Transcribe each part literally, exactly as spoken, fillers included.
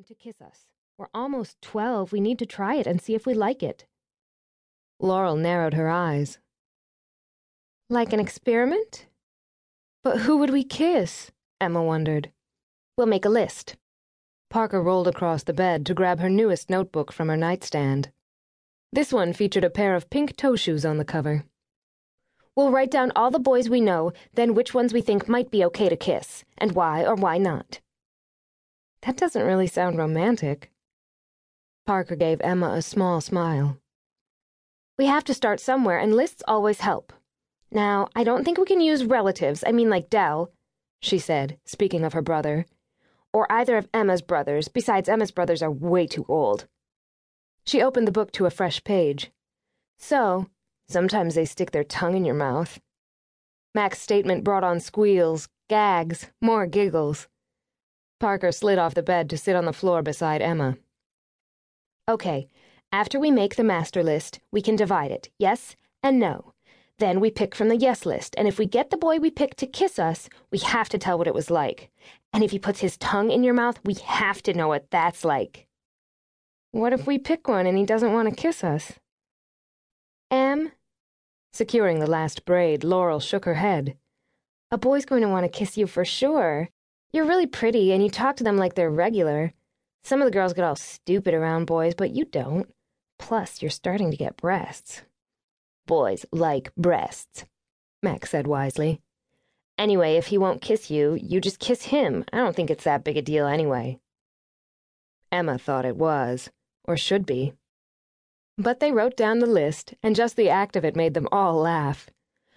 him to kiss us. We're almost twelve. We need to try it and see if we like it. Laurel narrowed her eyes. Like an experiment? But who would we kiss? Emma wondered. We'll make a list. Parker rolled across the bed to grab her newest notebook from her nightstand. This one featured a pair of pink toe shoes on the cover. We'll write down all the boys we know, then which ones we think might be okay to kiss, and why or why not. That doesn't really sound romantic. Parker gave Emma a small smile. We have to start somewhere, and lists always help. Now, I don't think we can use relatives, I mean like Dell, she said, speaking of her brother. Or either of Emma's brothers, besides Emma's brothers are way too old. She opened the book to a fresh page. So, sometimes they stick their tongue in your mouth. Mac's statement brought on squeals, gags, more giggles. Parker slid off the bed to sit on the floor beside Emma. Okay, after we make the master list, we can divide it, yes and no. Then we pick from the yes list, and if we get the boy we picked to kiss us, we have to tell what it was like. And if he puts his tongue in your mouth, we have to know what that's like. What if we pick one and he doesn't want to kiss us? Em? Securing the last braid, Laurel shook her head. A boy's going to want to kiss you for sure. You're really pretty, and you talk to them like they're regular. Some of the girls get all stupid around boys, but you don't. Plus, you're starting to get breasts. Boys like breasts, Max said wisely. Anyway, if he won't kiss you, you just kiss him. I don't think it's that big a deal anyway. Emma thought it was, or should be. But they wrote down the list, and just the act of it made them all laugh.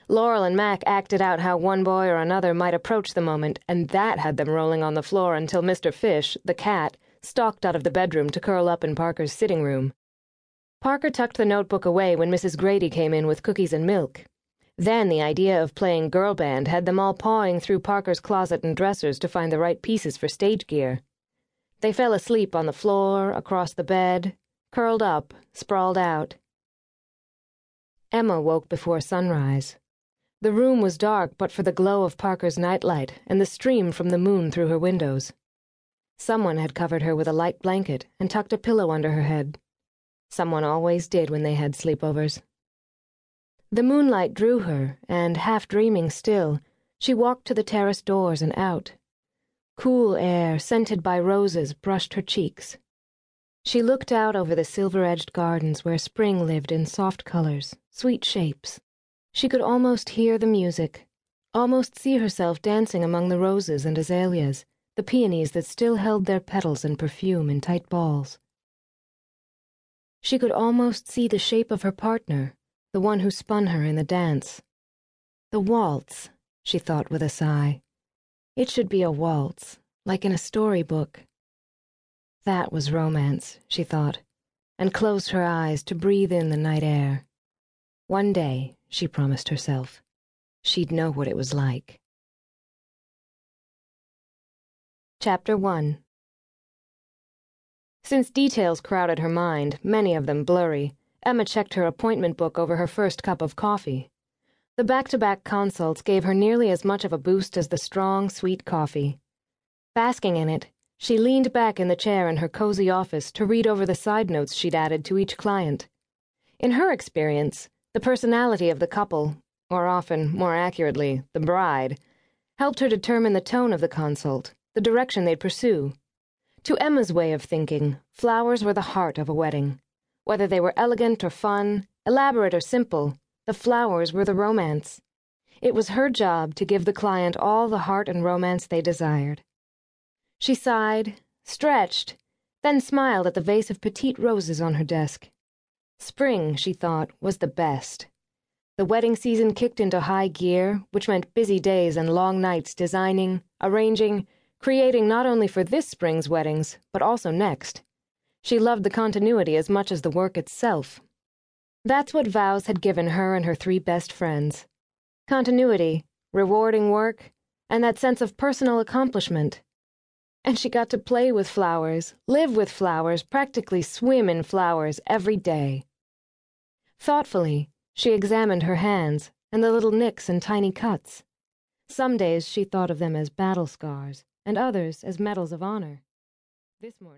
Laurel and Mac acted out how one boy or another might approach the moment, and that had them rolling on the floor until Mister Fish, the cat, stalked out of the bedroom to curl up in Parker's sitting room. Parker tucked the notebook away when Missus Grady came in with cookies and milk. Then the idea of playing girl band had them all pawing through Parker's closet and dressers to find the right pieces for stage gear. They fell asleep on the floor, across the bed, curled up, sprawled out. Emma woke before sunrise. The room was dark but for the glow of Parker's nightlight and the stream from the moon through her windows. Someone had covered her with a light blanket and tucked a pillow under her head. Someone always did when they had sleepovers. The moonlight drew her, and, half-dreaming still, she walked to the terrace doors and out. Cool air, scented by roses, brushed her cheeks. She looked out over the silver-edged gardens where spring lived in soft colors, sweet shapes. She could almost hear the music, almost see herself dancing among the roses and azaleas, the peonies that still held their petals and perfume in tight balls. She could almost see the shape of her partner, the one who spun her in the dance. The waltz, she thought with a sigh. It should be a waltz, like in a storybook. That was romance, she thought, and closed her eyes to breathe in the night air. One day, she promised herself, she'd know what it was like. Chapter One. Since details crowded her mind, many of them blurry, Emma checked her appointment book over her first cup of coffee. The back-to-back consults gave her nearly as much of a boost as the strong, sweet coffee. Basking in it, she leaned back in the chair in her cozy office to read over the side notes she'd added to each client. In her experience, the personality of the couple, or often, more accurately, the bride, helped her determine the tone of the consult, the direction they'd pursue. To Emma's way of thinking, flowers were the heart of a wedding. Whether they were elegant or fun, elaborate or simple, the flowers were the romance. It was her job to give the client all the heart and romance they desired. She sighed, stretched, then smiled at the vase of petite roses on her desk. Spring, she thought, was the best. The wedding season kicked into high gear, which meant busy days and long nights designing, arranging, creating not only for this spring's weddings, but also next. She loved the continuity as much as the work itself. That's what Vows had given her and her three best friends. Continuity, rewarding work, and that sense of personal accomplishment. And she got to play with flowers, live with flowers, practically swim in flowers every day. Thoughtfully, she examined her hands and the little nicks and tiny cuts. Some days she thought of them as battle scars, and others as medals of honor. This morning